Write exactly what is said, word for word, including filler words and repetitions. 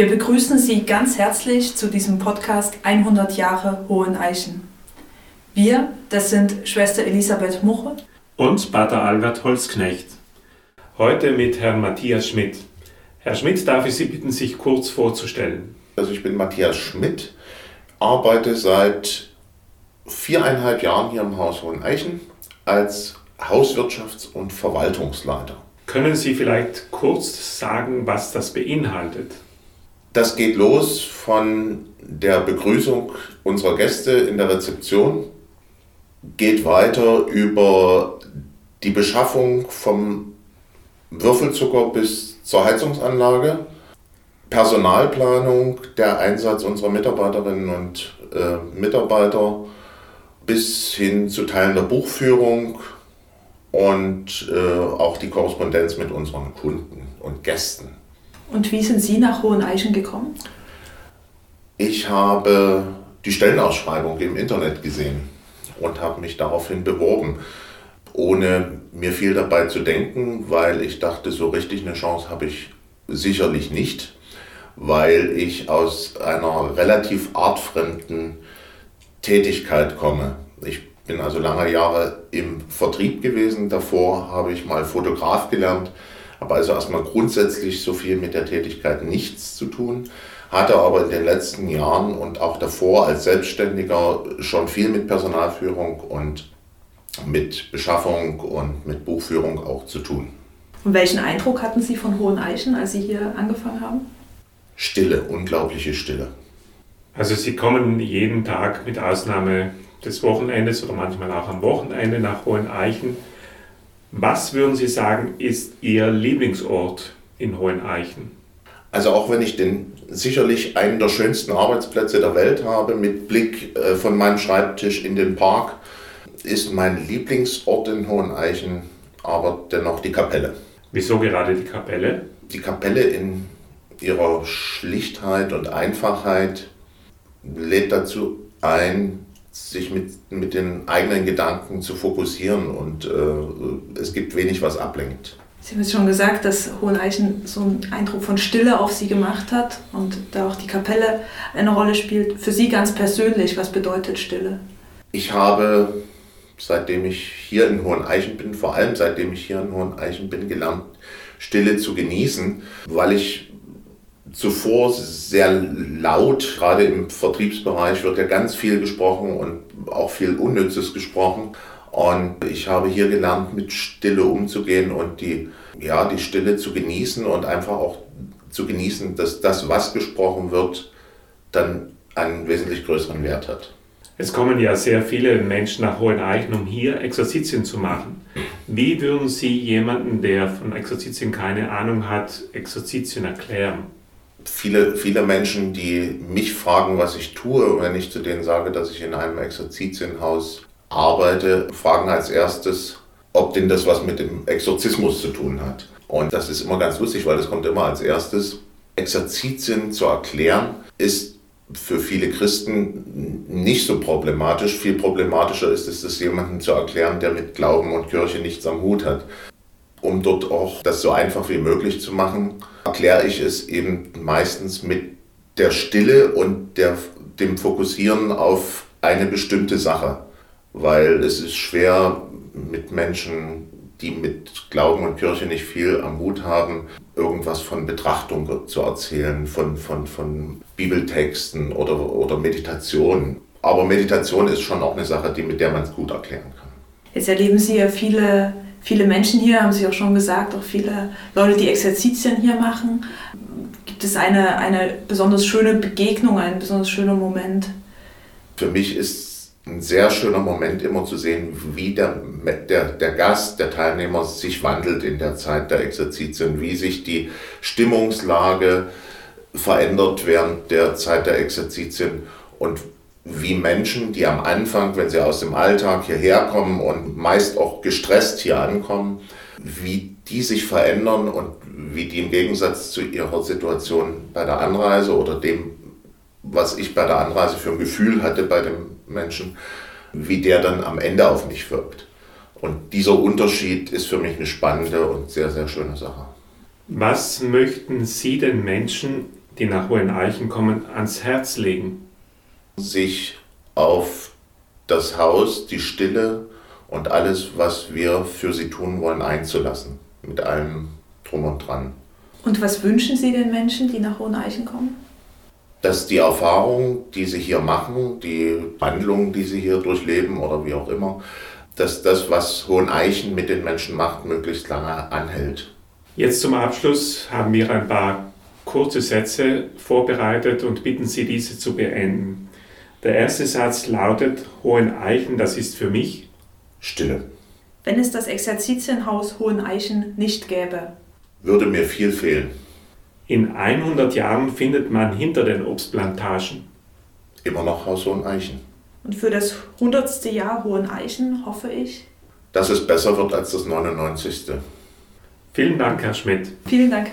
Wir begrüßen Sie ganz herzlich zu diesem Podcast hundert Jahre Hohen Eichen. Wir, das sind Schwester Elisabeth Muche und Pater Albert Holzknecht. Heute mit Herrn Matthias Schmidt. Herr Schmidt, darf ich Sie bitten, sich kurz vorzustellen? Also ich bin Matthias Schmidt, arbeite seit viereinhalb Jahren hier im Haus Hohen Eichen als Hauswirtschafts- und Verwaltungsleiter. Können Sie vielleicht kurz sagen, was das beinhaltet? Das geht los von der Begrüßung unserer Gäste in der Rezeption, geht weiter über die Beschaffung vom Würfelzucker bis zur Heizungsanlage, Personalplanung, der Einsatz unserer Mitarbeiterinnen und äh, Mitarbeiter bis hin zu Teilen der Buchführung und äh, auch die Korrespondenz mit unseren Kunden und Gästen. Und wie sind Sie nach Hohen Eichen gekommen? Ich habe die Stellenausschreibung im Internet gesehen und habe mich daraufhin beworben, ohne mir viel dabei zu denken, weil ich dachte, so richtig eine Chance habe ich sicherlich nicht, weil ich aus einer relativ artfremden Tätigkeit komme. Ich bin also lange Jahre im Vertrieb gewesen, davor habe ich mal Fotograf gelernt, habe also erstmal grundsätzlich so viel mit der Tätigkeit nichts zu tun, hatte aber in den letzten Jahren und auch davor als Selbstständiger schon viel mit Personalführung und mit Beschaffung und mit Buchführung auch zu tun. Und welchen Eindruck hatten Sie von Hohen Eichen, als Sie hier angefangen haben? Stille, unglaubliche Stille. Also Sie kommen jeden Tag mit Ausnahme des Wochenendes oder manchmal auch am Wochenende nach Hohen Eichen. Was würden Sie sagen, ist Ihr Lieblingsort in Hohen Eichen? Also auch wenn ich den sicherlich einen der schönsten Arbeitsplätze der Welt habe, mit Blick von meinem Schreibtisch in den Park, ist mein Lieblingsort in Hohen Eichen aber dennoch die Kapelle. Wieso gerade die Kapelle? Die Kapelle in ihrer Schlichtheit und Einfachheit lädt dazu ein, sich mit, mit den eigenen Gedanken zu fokussieren und äh, es gibt wenig, was ablenkt. Sie haben es schon gesagt, dass Hohen Eichen so einen Eindruck von Stille auf Sie gemacht hat und da auch die Kapelle eine Rolle spielt. Für Sie ganz persönlich, was bedeutet Stille? Ich habe, seitdem ich hier in Hohen Eichen bin, vor allem seitdem ich hier in Hohen Eichen bin, gelernt, Stille zu genießen, weil ich zuvor sehr laut, gerade im Vertriebsbereich wird ja ganz viel gesprochen und auch viel Unnützes gesprochen. Und ich habe hier gelernt, mit Stille umzugehen und die, ja, die Stille zu genießen und einfach auch zu genießen, dass das, was gesprochen wird, dann einen wesentlich größeren Wert hat. Es kommen ja sehr viele Menschen nach Hohen Eichen, um hier Exerzitien zu machen. Wie würden Sie jemanden, der von Exerzitien keine Ahnung hat, Exerzitien erklären? Viele, viele Menschen, die mich fragen, was ich tue, wenn ich zu denen sage, dass ich in einem Exerzitienhaus arbeite, fragen als erstes, ob denn das was mit dem Exorzismus zu tun hat. Und das ist immer ganz lustig, weil das kommt immer als erstes. Exerzitien zu erklären ist für viele Christen nicht so problematisch. Viel problematischer ist es, das jemandem zu erklären, der mit Glauben und Kirche nichts am Hut hat. Um dort auch das so einfach wie möglich zu machen, erkläre ich es eben meistens mit der Stille und der, dem Fokussieren auf eine bestimmte Sache. Weil es ist schwer, mit Menschen, die mit Glauben und Kirche nicht viel am Hut haben, irgendwas von Betrachtung zu erzählen, von, von, von Bibeltexten oder, oder Meditation. Aber Meditation ist schon auch eine Sache, die, mit der man es gut erklären kann. Jetzt erleben Sie ja viele... Viele Menschen hier, haben Sie auch schon gesagt, auch viele Leute, die Exerzitien hier machen. Gibt es eine, eine besonders schöne Begegnung, einen besonders schönen Moment? Für mich ist ein sehr schöner Moment immer zu sehen, wie der, der, der Gast, der Teilnehmer sich wandelt in der Zeit der Exerzitien, wie sich die Stimmungslage verändert während der Zeit der Exerzitien und wie Menschen, die am Anfang, wenn sie aus dem Alltag hierher kommen und meist auch gestresst hier ankommen, wie die sich verändern und wie die im Gegensatz zu ihrer Situation bei der Anreise oder dem, was ich bei der Anreise für ein Gefühl hatte bei dem Menschen, wie der dann am Ende auf mich wirkt. Und dieser Unterschied ist für mich eine spannende und sehr, sehr schöne Sache. Was möchten Sie den Menschen die nach Hohen Eichen kommen, ans Herz legen? Sich auf das Haus, die Stille und alles, was wir für sie tun wollen, einzulassen. Mit allem Drum und Dran. Und was wünschen Sie den Menschen, die nach Hohen Eichen kommen? Dass die Erfahrung, die sie hier machen, die Handlungen, die sie hier durchleben oder wie auch immer, dass das, was Hohen Eichen mit den Menschen macht, möglichst lange anhält. Jetzt zum Abschluss haben wir ein paar kurze Sätze vorbereitet und bitten Sie, diese zu beenden. Der erste Satz lautet: Hohen Eichen, das ist für mich Stille. Wenn es das Exerzitienhaus Hohen Eichen nicht gäbe, würde mir viel fehlen. In hundert Jahren findet man hinter den Obstplantagen immer noch Haus Hohen Eichen. Und für das hundertste Jahr Hohen Eichen hoffe ich, dass es besser wird als das neunundneunzigste Vielen Dank, Herr Schmidt. Vielen Dank.